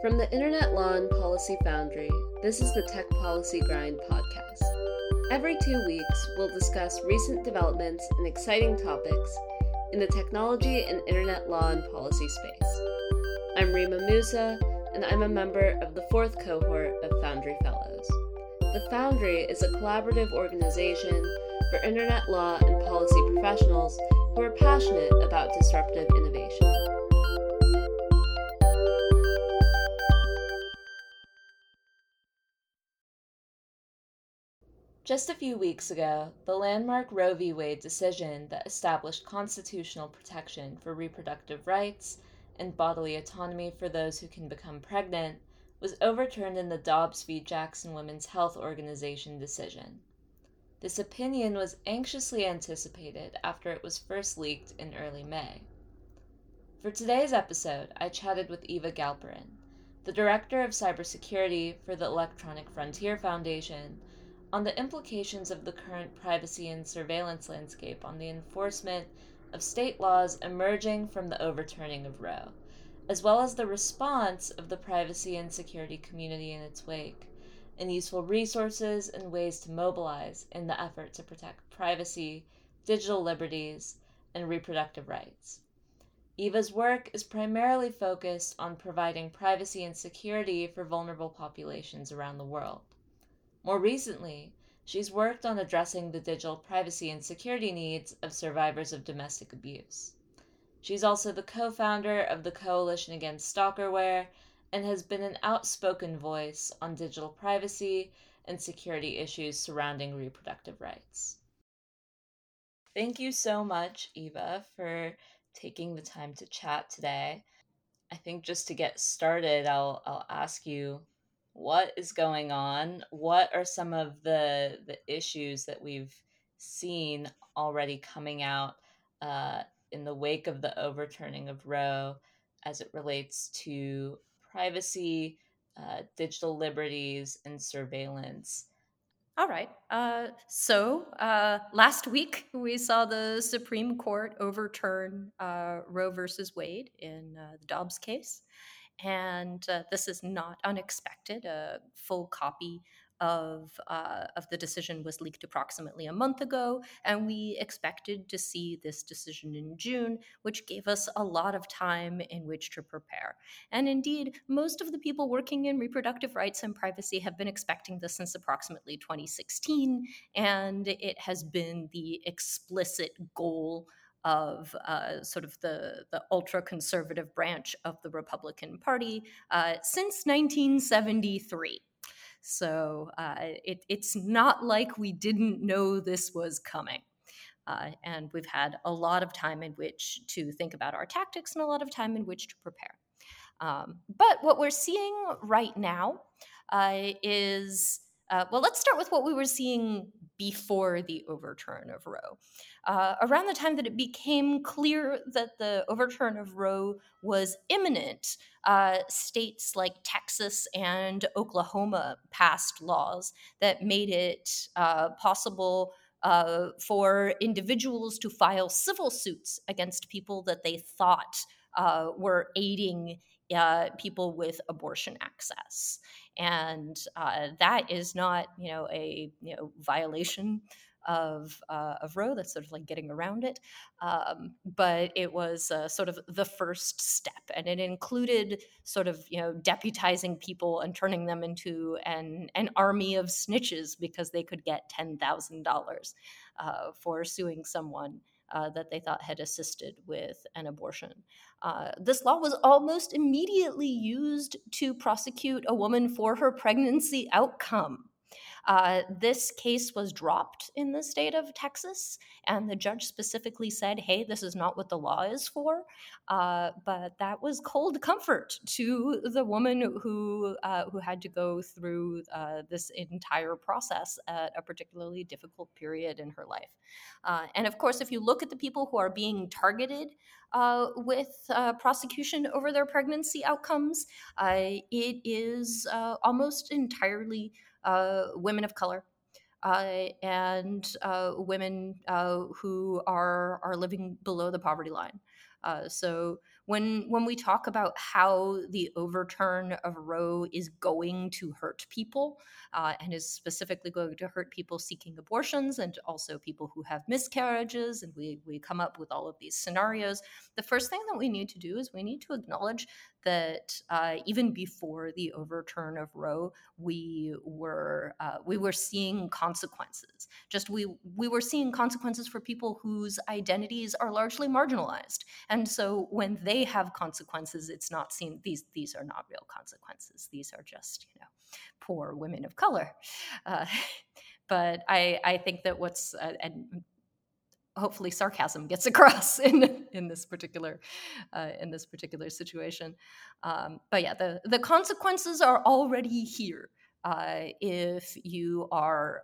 From the Internet Law and Policy Foundry, this is the Tech Policy Grind podcast. Every 2 weeks, we'll discuss recent developments and exciting topics in the technology and internet law and policy space. I'm Rima Musa, and I'm a member of the fourth cohort of Foundry Fellows. The Foundry is a collaborative organization for internet law and policy professionals who are passionate about disruptive innovation. Just a few weeks ago, the landmark Roe v. Wade decision that established constitutional protection for reproductive rights and bodily autonomy for those who can become pregnant was overturned in the Dobbs v. Jackson Women's Health Organization decision. This opinion was anxiously anticipated after it was first leaked in early May. For today's episode, I chatted with Eva Galperin, the Director of Cybersecurity for the Electronic Frontier Foundation, on the implications of the current privacy and surveillance landscape on the enforcement of state laws emerging from the overturning of Roe, as well as the response of the privacy and security community in its wake, and useful resources and ways to mobilize in the effort to protect privacy, digital liberties, and reproductive rights. Eva's work is primarily focused on providing privacy and security for vulnerable populations around the world. More recently, she's worked on addressing the digital privacy and security needs of survivors of domestic abuse. She's also the co-founder of the Coalition Against Stalkerware, and has been an outspoken voice on digital privacy and security issues surrounding reproductive rights. Thank you so much, Eva, for taking the time to chat today. I think just to get started, I'll ask you, what is going on? What are some of the issues that we've seen already coming out in the wake of the overturning of Roe as it relates to privacy, digital liberties, and surveillance? All right. So last week, we saw the Supreme Court overturn Roe versus Wade in the Dobbs case. And this is not unexpected. A full copy of the decision was leaked approximately a month ago, and we expected to see this decision in June, which gave us a lot of time in which to prepare. And indeed, most of the people working in reproductive rights and privacy have been expecting this since approximately 2016, and it has been the explicit goal of sort of the ultra-conservative branch of the Republican Party since 1973. So it's not like we didn't know this was coming. And we've had a lot of time in which to think about our tactics and a lot of time in which to prepare. But what we're seeing right now is, well, let's start with what we were seeing before the overturn of Roe. Around the time that it became clear that the overturn of Roe was imminent, states like Texas and Oklahoma passed laws that made it possible for individuals to file civil suits against people that they thought were aiding people with abortion access. And that is not, violation of Roe. That's sort of like getting around it. But it was sort of the first step. And it included sort of, deputizing people and turning them into an army of snitches because they could get $10,000 for suing someone that they thought had assisted with an abortion. This law was almost immediately used to prosecute a woman for her pregnancy outcome. This case was dropped in the state of Texas, and the judge specifically said, hey, this is not what the law is for. But that was cold comfort to the woman who had to go through this entire process at a particularly difficult period in her life. And of course, if you look at the people who are being targeted with prosecution over their pregnancy outcomes, it is almost entirely women of color, and women who are living below the poverty line. So When we talk about how the overturn of Roe is going to hurt people and is specifically going to hurt people seeking abortions and also people who have miscarriages, and we come up with all of these scenarios, the first thing that we need to do is we need to acknowledge that even before the overturn of Roe, we were seeing consequences. Just we were seeing consequences for people whose identities are largely marginalized, and so when they have consequences, it's not seen. These are not real consequences. These are just poor women of color. But I think that what's and hopefully sarcasm gets across in this particular situation. But yeah, the consequences are already here. If you are,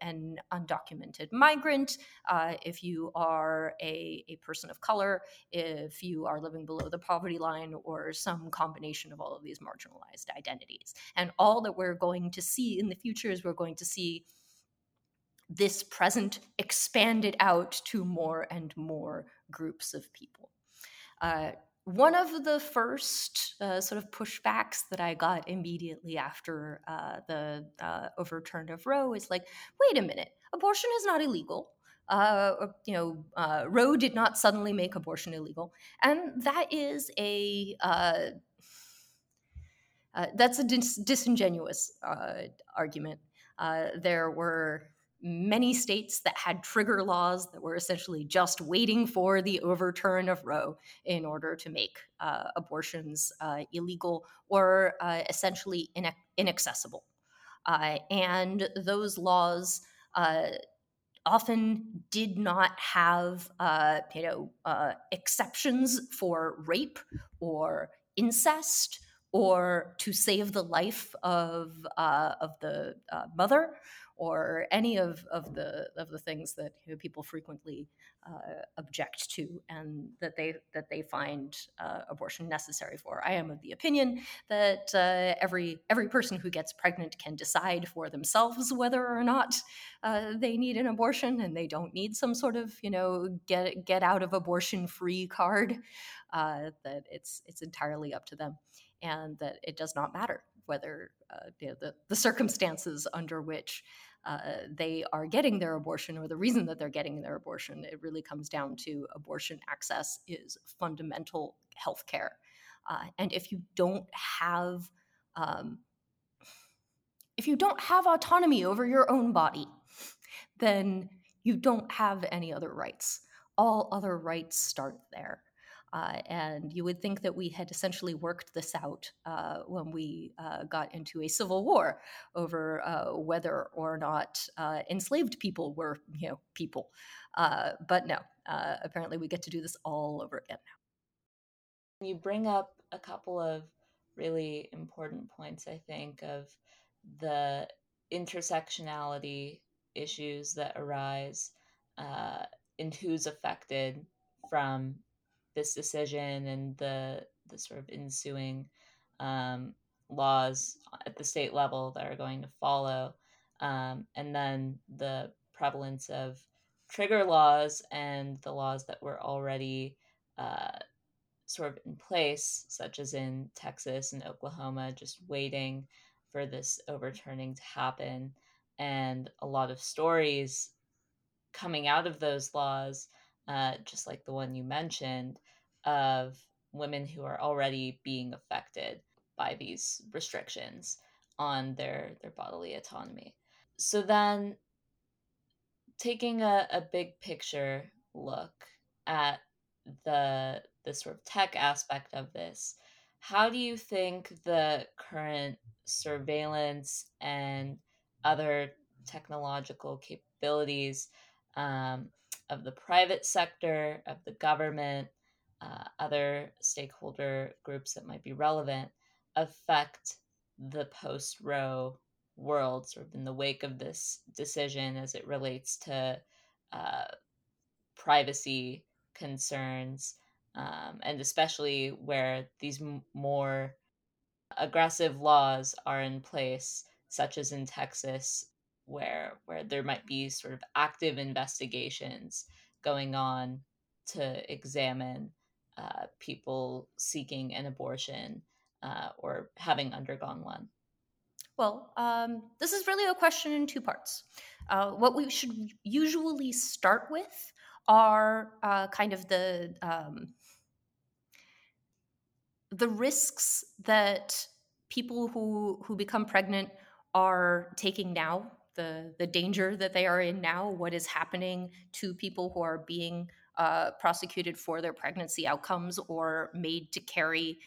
an undocumented migrant, if you are a person of color, if you are living below the poverty line, or some combination of all of these marginalized identities. And all that we're going to see in the future is we're going to see this present expanded out to more and more groups of people. One of the first sort of pushbacks that I got immediately after the overturn of Roe is like, wait a minute, abortion is not illegal. Roe did not suddenly make abortion illegal. And that is disingenuous argument. There were many states that had trigger laws that were essentially just waiting for the overturn of Roe in order to make abortions illegal or essentially inaccessible. And those laws often did not have exceptions for rape or incest or to save the life of the mother, or any of the things that people frequently object to and that they find abortion necessary for. I am of the opinion that every person who gets pregnant can decide for themselves whether or not they need an abortion, and they don't need some sort of get out of abortion free card. That it's entirely up to them, and that it does not matter whether the circumstances under which they are getting their abortion or the reason that they're getting their abortion. It really comes down to abortion access is fundamental health care. And if you don't have autonomy over your own body, then you don't have any other rights. All other rights start there. And you would think that we had essentially worked this out when we got into a civil war over whether or not enslaved people were, people. But no, apparently we get to do this all over again now. You bring up a couple of really important points, I think, of the intersectionality issues that arise and who's affected from this decision and the sort of ensuing laws at the state level that are going to follow, and then the prevalence of trigger laws and the laws that were already sort of in place, such as in Texas and Oklahoma, just waiting for this overturning to happen, and a lot of stories coming out of those laws, just like the one you mentioned, of women who are already being affected by these restrictions on their bodily autonomy. So then taking a big picture look at the sort of tech aspect of this, how do you think the current surveillance and other technological capabilities of the private sector, of the government, other stakeholder groups that might be relevant, affect the post-Roe world, sort of in the wake of this decision as it relates to privacy concerns, and especially where these more aggressive laws are in place, such as in Texas, where there might be sort of active investigations going on to examine people seeking an abortion or having undergone one? Well, this is really a question in two parts. What we should usually start with are kind of the risks that people who become pregnant are taking now, the danger that they are in now, what is happening to people who are being prosecuted for their pregnancy outcomes or made to carry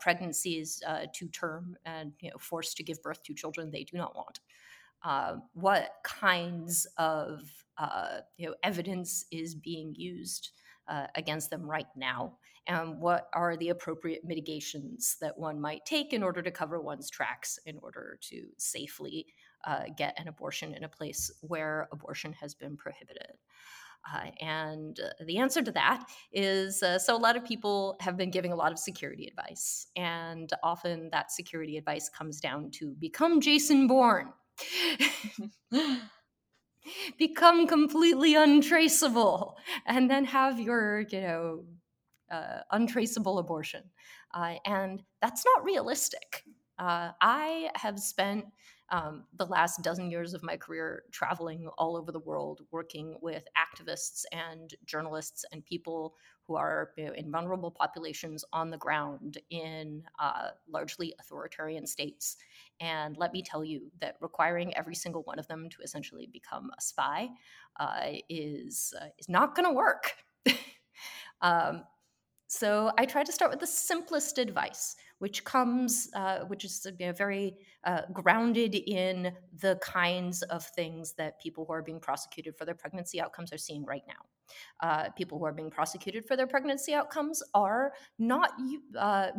pregnancies to term and forced to give birth to children they do not want. What kinds of evidence is being used against them right now, and what are the appropriate mitigations that one might take in order to cover one's tracks in order to safely get an abortion in a place where abortion has been prohibited. And the answer to that is, so a lot of people have been giving a lot of security advice, and often that security advice comes down to become Jason Bourne. Become completely untraceable, and then have your, untraceable abortion. And that's not realistic. I have spent the last dozen years of my career traveling all over the world, working with activists and journalists and people who are in vulnerable populations on the ground in largely authoritarian states. And let me tell you that requiring every single one of them to essentially become a spy is not going to work. So I try to start with the simplest advice, which is very grounded in the kinds of things that people who are being prosecuted for their pregnancy outcomes are seeing right now. People who are being prosecuted for their pregnancy outcomes are not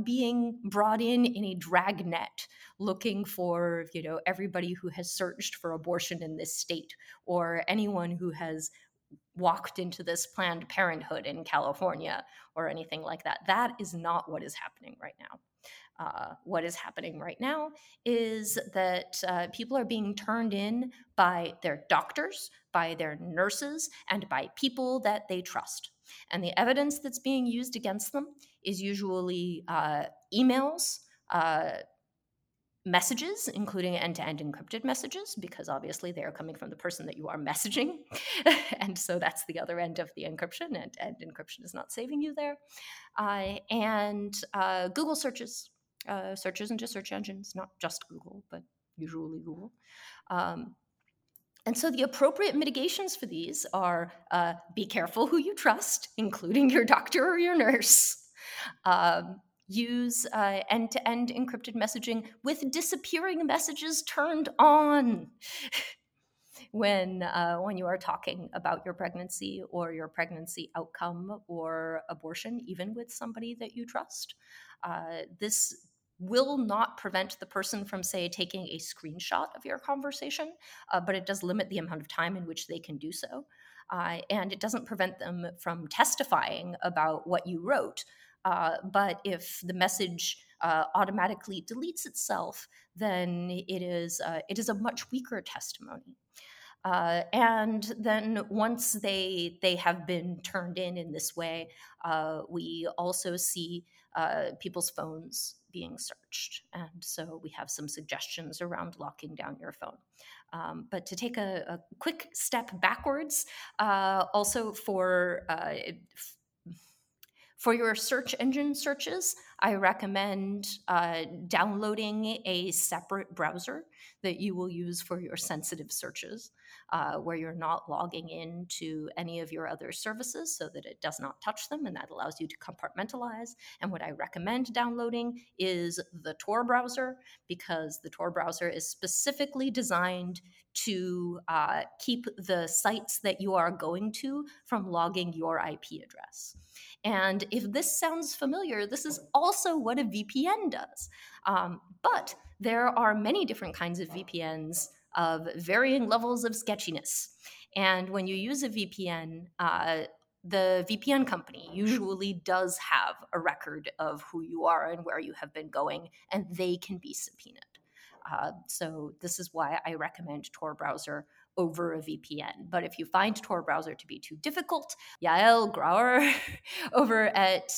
being brought in a dragnet looking for everybody who has searched for abortion in this state or anyone who has walked into this Planned Parenthood in California or anything like that. That is not what is happening right now. What is happening right now is that people are being turned in by their doctors, by their nurses, and by people that they trust. And the evidence that's being used against them is usually emails, messages, including end-to-end encrypted messages, because obviously they are coming from the person that you are messaging. And so that's the other end of the encryption. End-to-end encryption is not saving you there. And Google searches, searches into search engines, not just Google, but usually Google. And so the appropriate mitigations for these are be careful who you trust, including your doctor or your nurse. Use end-to-end encrypted messaging with disappearing messages turned on when you are talking about your pregnancy or your pregnancy outcome or abortion, even with somebody that you trust. This will not prevent the person from, say, taking a screenshot of your conversation, but it does limit the amount of time in which they can do so. And it doesn't prevent them from testifying about what you wrote. But if the message automatically deletes itself, then it is a much weaker testimony. And then once they have been turned in this way, we also see people's phones being searched. And so we have some suggestions around locking down your phone. But to take a quick step backwards, also for your search engine searches, I recommend downloading a separate browser that you will use for your sensitive searches, where you're not logging in to any of your other services so that it does not touch them, and that allows you to compartmentalize. And what I recommend downloading is the Tor browser, because the Tor browser is specifically designed to keep the sites that you are going to from logging your IP address. And if this sounds familiar, this is also what a VPN does. But there are many different kinds of VPNs of varying levels of sketchiness. And when you use a VPN, the VPN company usually does have a record of who you are and where you have been going, and they can be subpoenaed. So this is why I recommend Tor browser over a VPN. But if you find Tor browser to be too difficult, Yael Grauer over at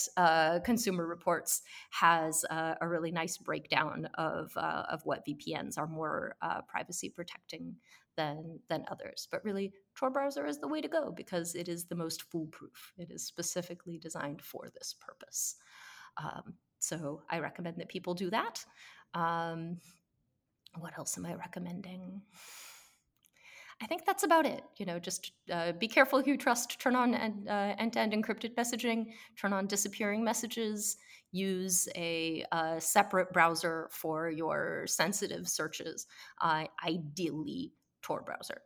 Consumer Reports has a really nice breakdown of what VPNs are more privacy protecting than others. But really, Tor browser is the way to go because it is the most foolproof. It is specifically designed for this purpose. So I recommend that people do that. What else am I recommending? I think that's about it. You know, just be careful who you trust. Turn on end-to-end encrypted messaging. Turn on disappearing messages. Use a separate browser for your sensitive searches. Ideally, Tor browser.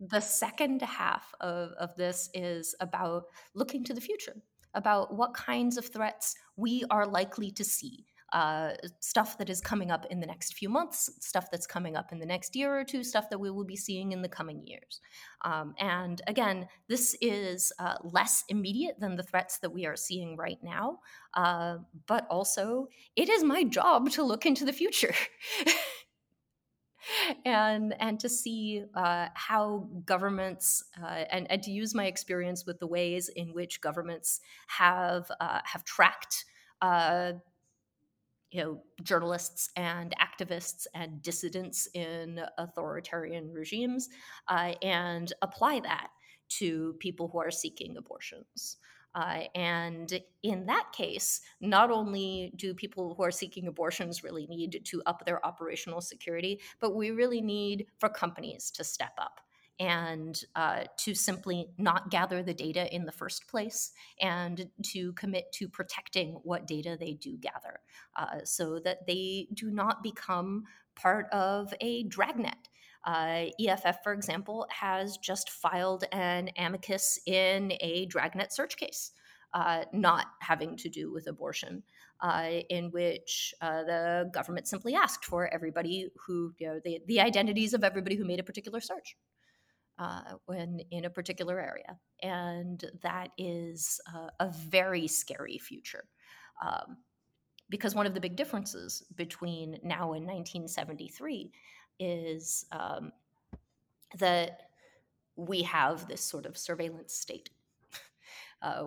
The second half of this is about looking to the future, about what kinds of threats we are likely to see. Stuff that is coming up in the next few months, stuff that's coming up in the next year or two, stuff that we will be seeing in the coming years. And again, this is less immediate than the threats that we are seeing right now, but also it is my job to look into the future and to see how governments and to use my experience with the ways in which governments have tracked journalists and activists and dissidents in authoritarian regimes, and apply that to people who are seeking abortions. And in that case, not only do people who are seeking abortions really need to up their operational security, but we really need for companies to step up and to simply not gather the data in the first place and to commit to protecting what data they do gather so that they do not become part of a dragnet. EFF, for example, has just filed an amicus in a dragnet search case, not having to do with abortion, in which the government simply asked for everybody who, the identities of everybody who made a particular search. When in a particular area. And that is a very scary future. Because one of the big differences between now and 1973 is that we have this sort of surveillance state.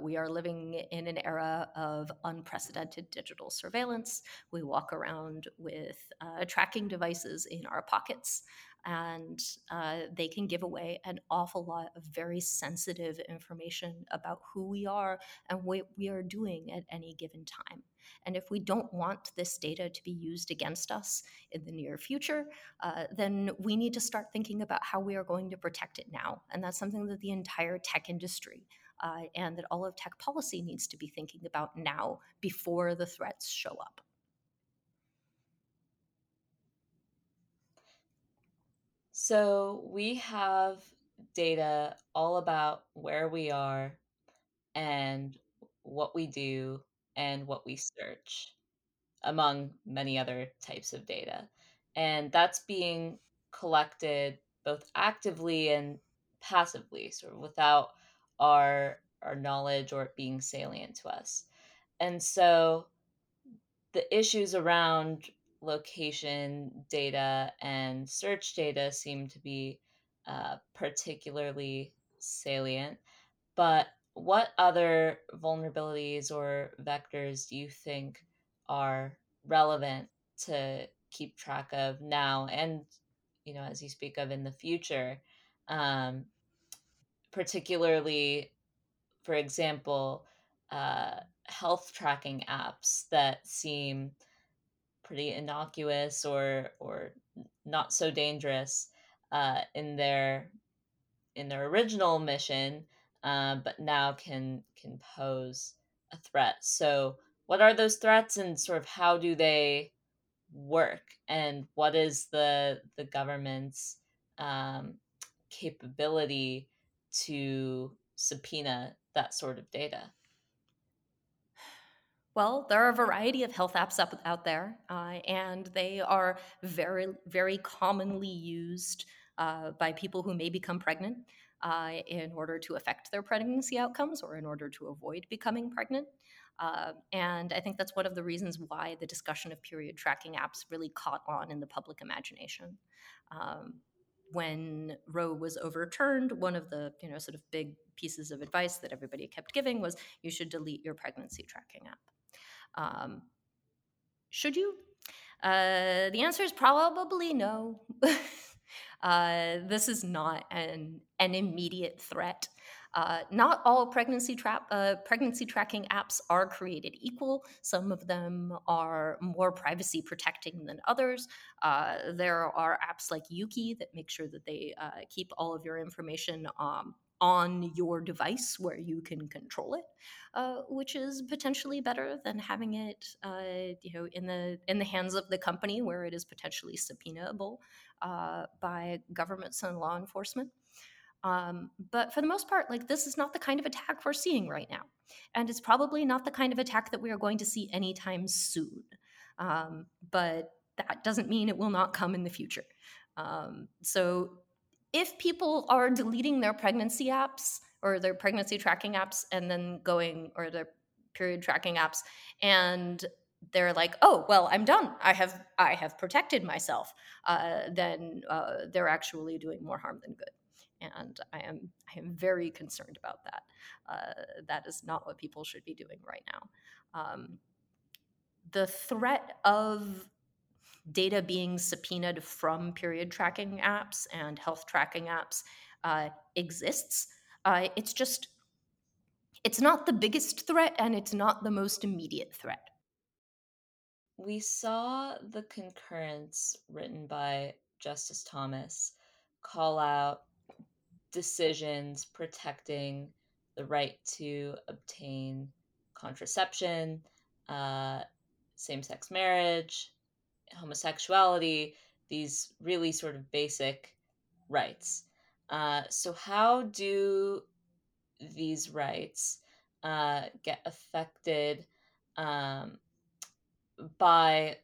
We are living in an era of unprecedented digital surveillance. We walk around with tracking devices in our pockets, and they can give away an awful lot of very sensitive information about who we are and what we are doing at any given time. And if we don't want this data to be used against us in the near future, then we need to start thinking about how we are going to protect it now. And that's something that the entire tech industry and that all of tech policy needs to be thinking about now before the threats show up. So we have data all about where we are and what we do and what we search, among many other types of data. And that's being collected both actively and passively, sort of without our knowledge or it being salient to us. And so the issues around location data and search data seem to be particularly salient. But what other vulnerabilities or vectors do you think are relevant to keep track of now and, as you speak of in the future, particularly, for example, health tracking apps that seem pretty innocuous or not so dangerous in their original mission, but now can pose a threat. So what are those threats and sort of how do they work? And what is the government's capability to subpoena that sort of data? Well, there are a variety of health apps out there, and they are very, very commonly used by people who may become pregnant in order to affect their pregnancy outcomes or in order to avoid becoming pregnant. And I think that's one of the reasons why the discussion of period tracking apps really caught on in the public imagination. when Roe was overturned, one of the, you know, sort of big pieces of advice that everybody kept giving was you should delete your pregnancy tracking app. Should you? The answer is probably no. This is not an immediate threat. Not all pregnancy tracking apps are created equal. Some of them are more privacy protecting than others. There are apps like Yuki that make sure that they keep all of your information on your device where you can control it, which is potentially better than having it, in the hands of the company where it is potentially subpoenaable by governments and law enforcement. But for the most part, like, this is not the kind of attack we're seeing right now, and it's probably not the kind of attack that we are going to see anytime soon. But that doesn't mean it will not come in the future. So, if people are deleting their pregnancy apps or their pregnancy tracking apps and then going, or their period tracking apps, and they're like, oh, well, I'm done. I have protected myself. Then they're actually doing more harm than good. And I am very concerned about that. That is not what people should be doing right now. The threat of data being subpoenaed from period tracking apps and health tracking apps exists. It's not the biggest threat, and it's not the most immediate threat. We saw the concurrence written by Justice Thomas call out decisions protecting the right to obtain contraception, same-sex marriage, homosexuality, these really sort of basic rights. So how do these rights get affected by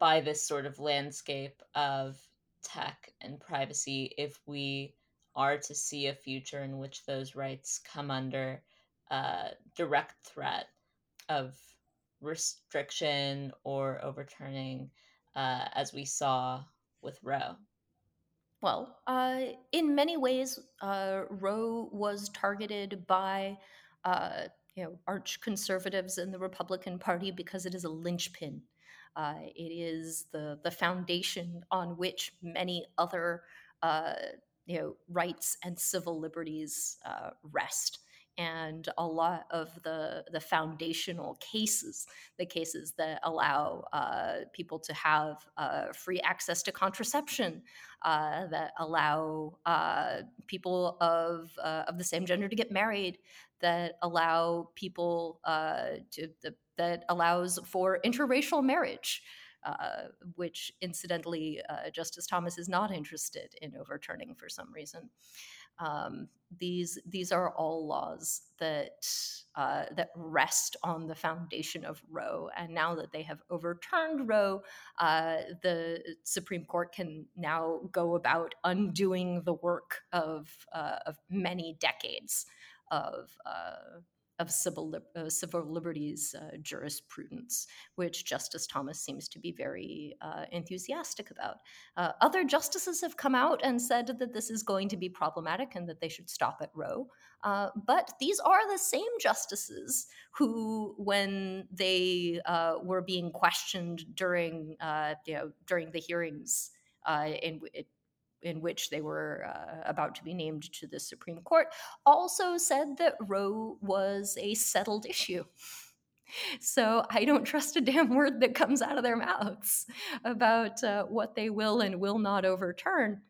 this sort of landscape of tech and privacy if we are to see a future in which those rights come under direct threat of restriction or overturning, as we saw with Roe? Well, in many ways, Roe was targeted by arch conservatives in the Republican Party because it is a linchpin. It is the foundation on which many other rights and civil liberties rest. And a lot of the foundational cases, the cases that allow people to have free access to contraception, that allow people of the same gender to get married, that allow people that allows for interracial marriage, which incidentally Justice Thomas is not interested in overturning for some reason. These are all laws that rest on the foundation of Roe, and now that they have overturned Roe, the Supreme Court can now go about undoing the work of many decades of civil liberties jurisprudence, which Justice Thomas seems to be very enthusiastic about. Other justices have come out and said that this is going to be problematic and that they should stop at Roe. But these are the same justices who, when they were being questioned during the hearings in which they were about to be named to the Supreme Court, also said that Roe was a settled issue. So I don't trust a damn word that comes out of their mouths about what they will and will not overturn.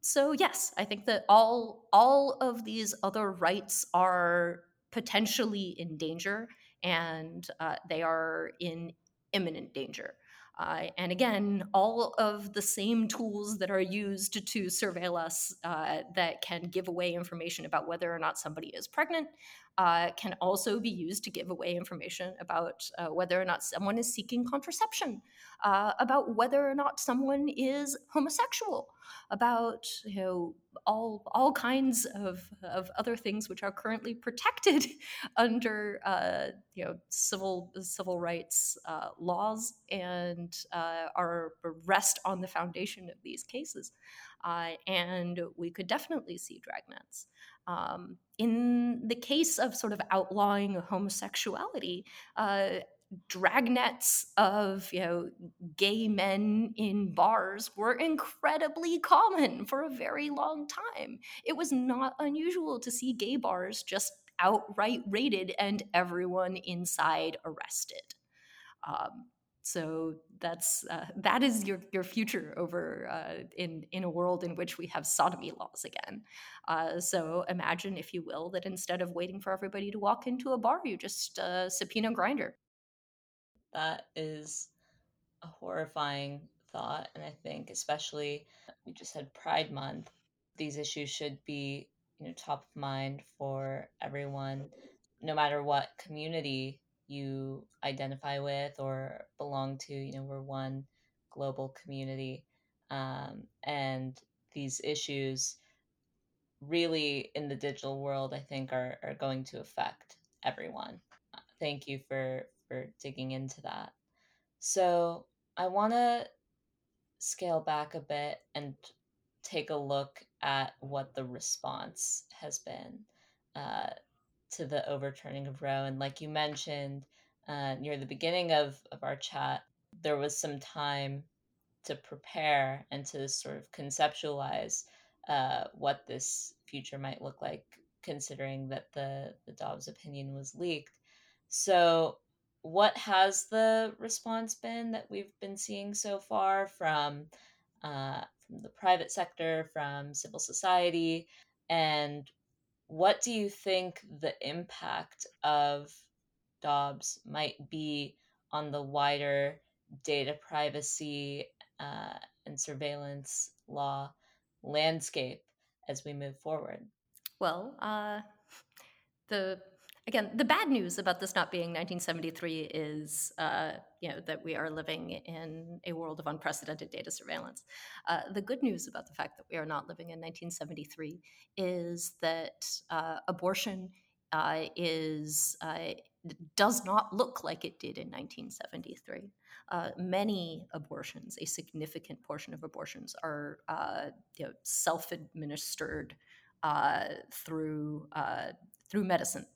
So yes, I think that all of these other rights are potentially in danger, and they are in imminent danger. And again, all of the same tools that are used to surveil us that can give away information about whether or not somebody is pregnant can also be used to give away information about whether or not someone is seeking contraception, about whether or not someone is homosexual, about, you know, all kinds of other things which are currently protected under civil rights laws and are rest on the foundation of these cases. And we could definitely see dragnets. In the case of sort of outlawing homosexuality, dragnets of, you know, gay men in bars were incredibly common for a very long time. It was not unusual to see gay bars just outright raided and everyone inside arrested. So that's that is your future over in a world in which we have sodomy laws again. So imagine, if you will, that instead of waiting for everybody to walk into a bar, you just subpoena Grindr. That is a horrifying thought, and I think especially we just had Pride Month. These issues should be, you know, top of mind for everyone, no matter what community you identify with or belong to. You know, we're one global community, and these issues really in the digital world, I think, are going to affect everyone. Thank you for digging into that. So I want to scale back a bit and take a look at what the response has been to the overturning of Roe. And like you mentioned near the beginning of our chat, there was some time to prepare and to sort of conceptualize what this future might look like, considering that the Dobbs opinion was leaked. So what has the response been that we've been seeing so far from the private sector, from civil society, and what do you think the impact of Dobbs might be on the wider data privacy and surveillance law landscape as we move forward? Well, the bad news about this not being 1973 is, that we are living in a world of unprecedented data surveillance. The good news about the fact that we are not living in 1973 is that abortion does not look like it did in 1973. Many abortions, a significant portion of abortions, are self-administered through medicine.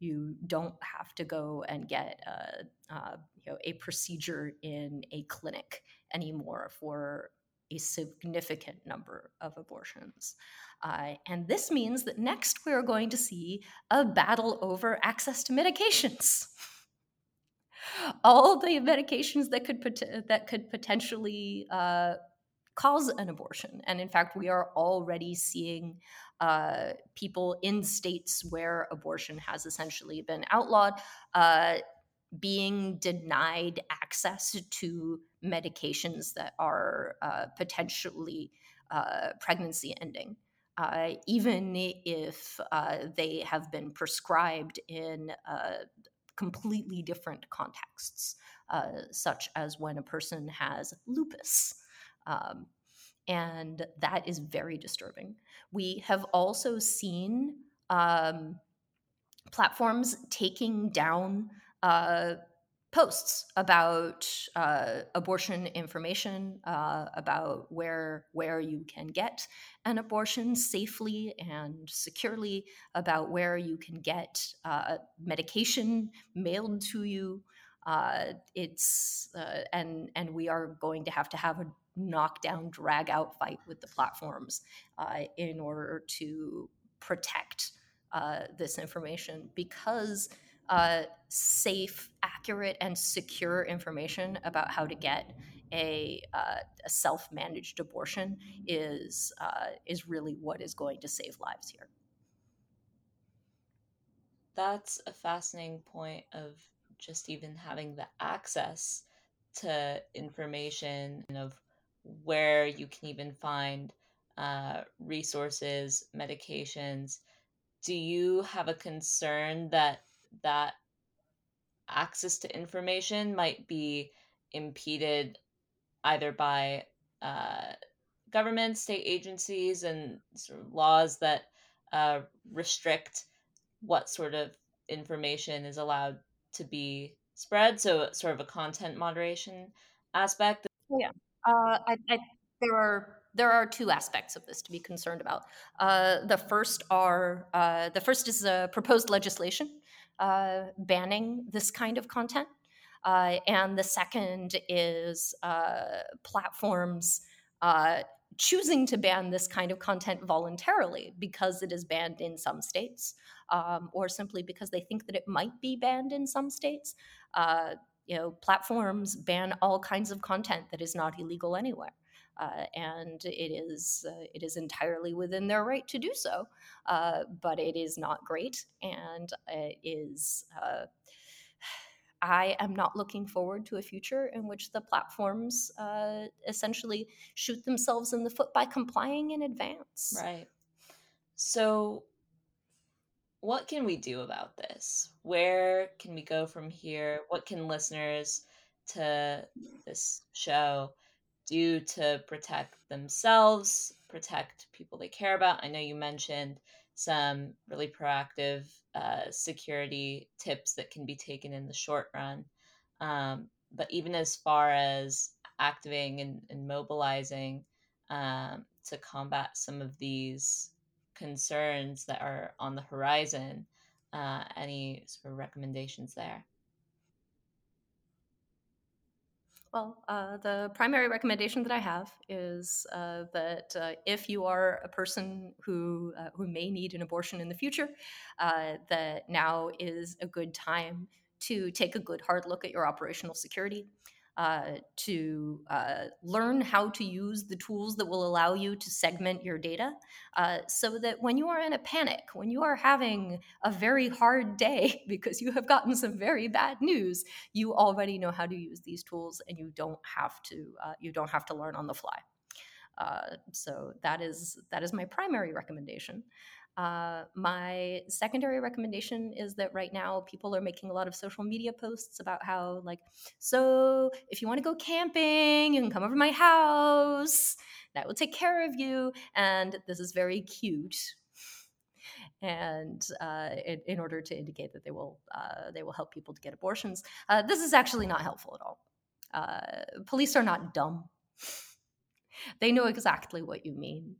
You don't have to go and get a procedure in a clinic anymore for a significant number of abortions. And this means that next we're going to see a battle over access to medications. All the medications that could potentially cause an abortion. And in fact, we are already seeing people in states where abortion has essentially been outlawed being denied access to medications that are potentially pregnancy ending, even if they have been prescribed in completely different contexts, such as when a person has lupus. And that is very disturbing. We have also seen platforms taking down posts about abortion information, about where you can get an abortion safely and securely, about where you can get medication mailed to you. And we are going to have a knockdown, drag out fight with the platforms in order to protect this information, because safe, accurate, and secure information about how to get a self-managed abortion is really what is going to save lives here. That's a fascinating point of just even having the access to information, and of where you can even find resources, medications, do you have a concern that that access to information might be impeded either by governments, state agencies, and sort of laws that restrict what sort of information is allowed to be spread? So sort of a content moderation aspect. Yeah, there are two aspects of this to be concerned about. The first is proposed legislation banning this kind of content. And the second is platforms choosing to ban this kind of content voluntarily because it is banned in some states, or simply because they think that it might be banned in some states. Platforms ban all kinds of content that is not illegal anywhere. And it is entirely within their right to do so, but it is not great, and it is. I am not looking forward to a future in which the platforms essentially shoot themselves in the foot by complying in advance. Right. So, what can we do about this? Where can we go from here? What can listeners to this show do to protect themselves, protect people they care about? I know you mentioned some really proactive security tips that can be taken in the short run. But even as far as activating and mobilizing to combat some of these concerns that are on the horizon, any sort of recommendations there? Well, the primary recommendation that I have is that if you are a person who may need an abortion in the future, that now is a good time to take a good hard look at your operational security, to learn how to use the tools that will allow you to segment your data, so that when you are in a panic, when you are having a very hard day because you have gotten some very bad news, you already know how to use these tools, and you don't have to learn on the fly. So that is my primary recommendation. My secondary recommendation is that right now people are making a lot of social media posts about how, like, so if you want to go camping, you can come over to my house, that will take care of you. And this is very cute. And in order to indicate that they will help people to get abortions. This is actually not helpful at all. Police are not dumb. They know exactly what you mean.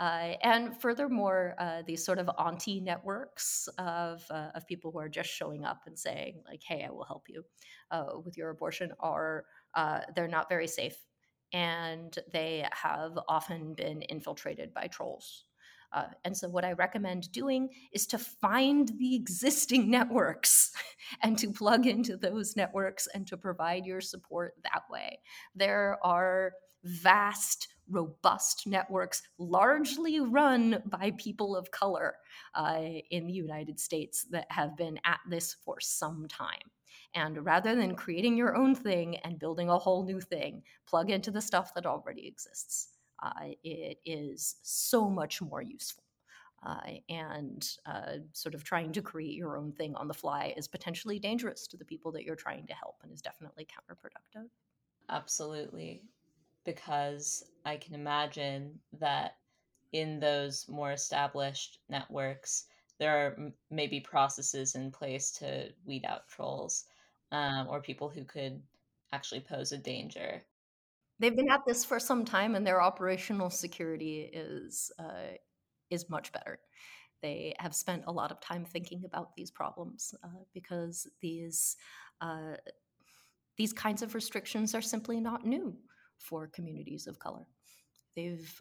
And furthermore, these sort of auntie networks of people who are just showing up and saying, like, hey, I will help you with your abortion are, they're not very safe. And they have often been infiltrated by trolls. And so what I recommend doing is to find the existing networks and to plug into those networks and to provide your support that way. There are vast, robust networks largely run by people of color in the United States that have been at this for some time. And rather than creating your own thing and building a whole new thing, plug into the stuff that already exists. It is so much more useful. And sort of trying to create your own thing on the fly is potentially dangerous to the people that you're trying to help and is definitely counterproductive. Absolutely. Because I can imagine that in those more established networks, there are maybe processes in place to weed out trolls or people who could actually pose a danger. They've been at this for some time, and their operational security is much better. They have spent a lot of time thinking about these problems because these kinds of restrictions are simply not new for communities of color. They've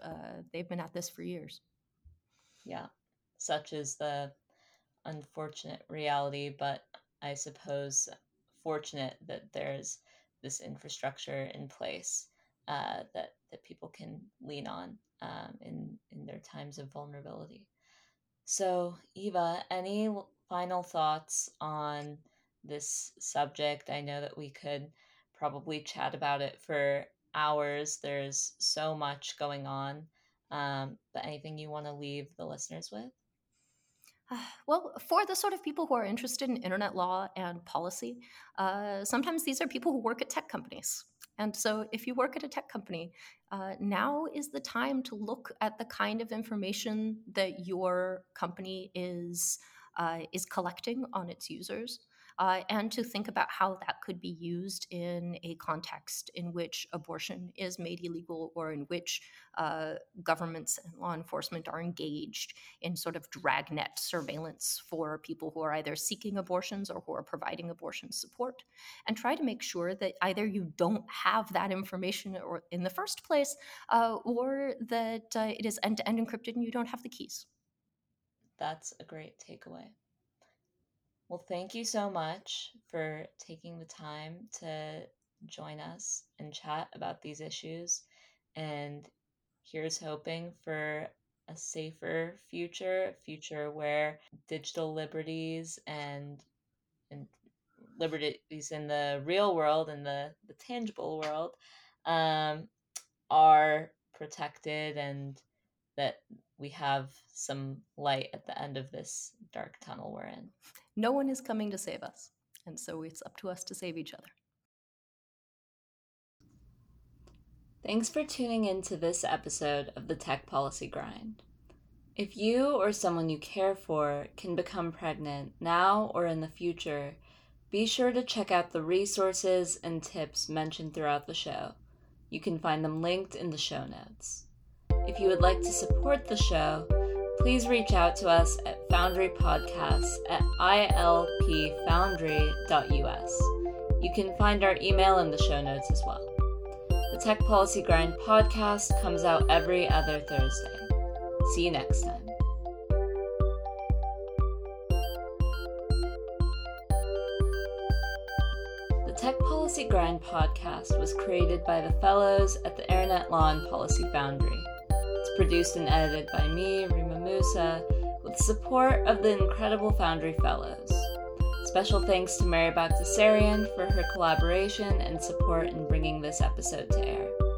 been at this for years. Yeah, such is the unfortunate reality, but I suppose fortunate that there's this infrastructure in place that people can lean on in their times of vulnerability. So, Eva, any final thoughts on this subject? I know that we could probably chat about it for hours. There's so much going on, but anything you want to leave the listeners with? Well, for the sort of people who are interested in internet law and policy, sometimes these are people who work at tech companies. And so if you work at a tech company, now is the time to look at the kind of information that your company is collecting on its users, and to think about how that could be used in a context in which abortion is made illegal, or in which governments and law enforcement are engaged in sort of dragnet surveillance for people who are either seeking abortions or who are providing abortion support, and try to make sure that either you don't have that information or in the first place, or that it is end-to-end encrypted and you don't have the keys. That's a great takeaway. Well, thank you so much for taking the time to join us and chat about these issues. And here's hoping for a safer future, a future where digital liberties and liberties in the real world and the tangible world are protected, and that we have some light at the end of this dark tunnel we're in. No one is coming to save us, and so it's up to us to save each other. Thanks for tuning in to this episode of the Tech Policy Grind. If you or someone you care for can become pregnant now or in the future, be sure to check out the resources and tips mentioned throughout the show. You can find them linked in the show notes. If you would like to support the show, please reach out to us at foundrypodcasts@ilpfoundry.us. You can find our email in the show notes as well. The Tech Policy Grind podcast comes out every other Thursday. See you next time. The Tech Policy Grind podcast was created by the fellows at the Internet Law and Policy Foundry. It's produced and edited by me, Rima Musa, with support of the incredible Foundry Fellows. Special thanks to Mary Bagdasarian for her collaboration and support in bringing this episode to air.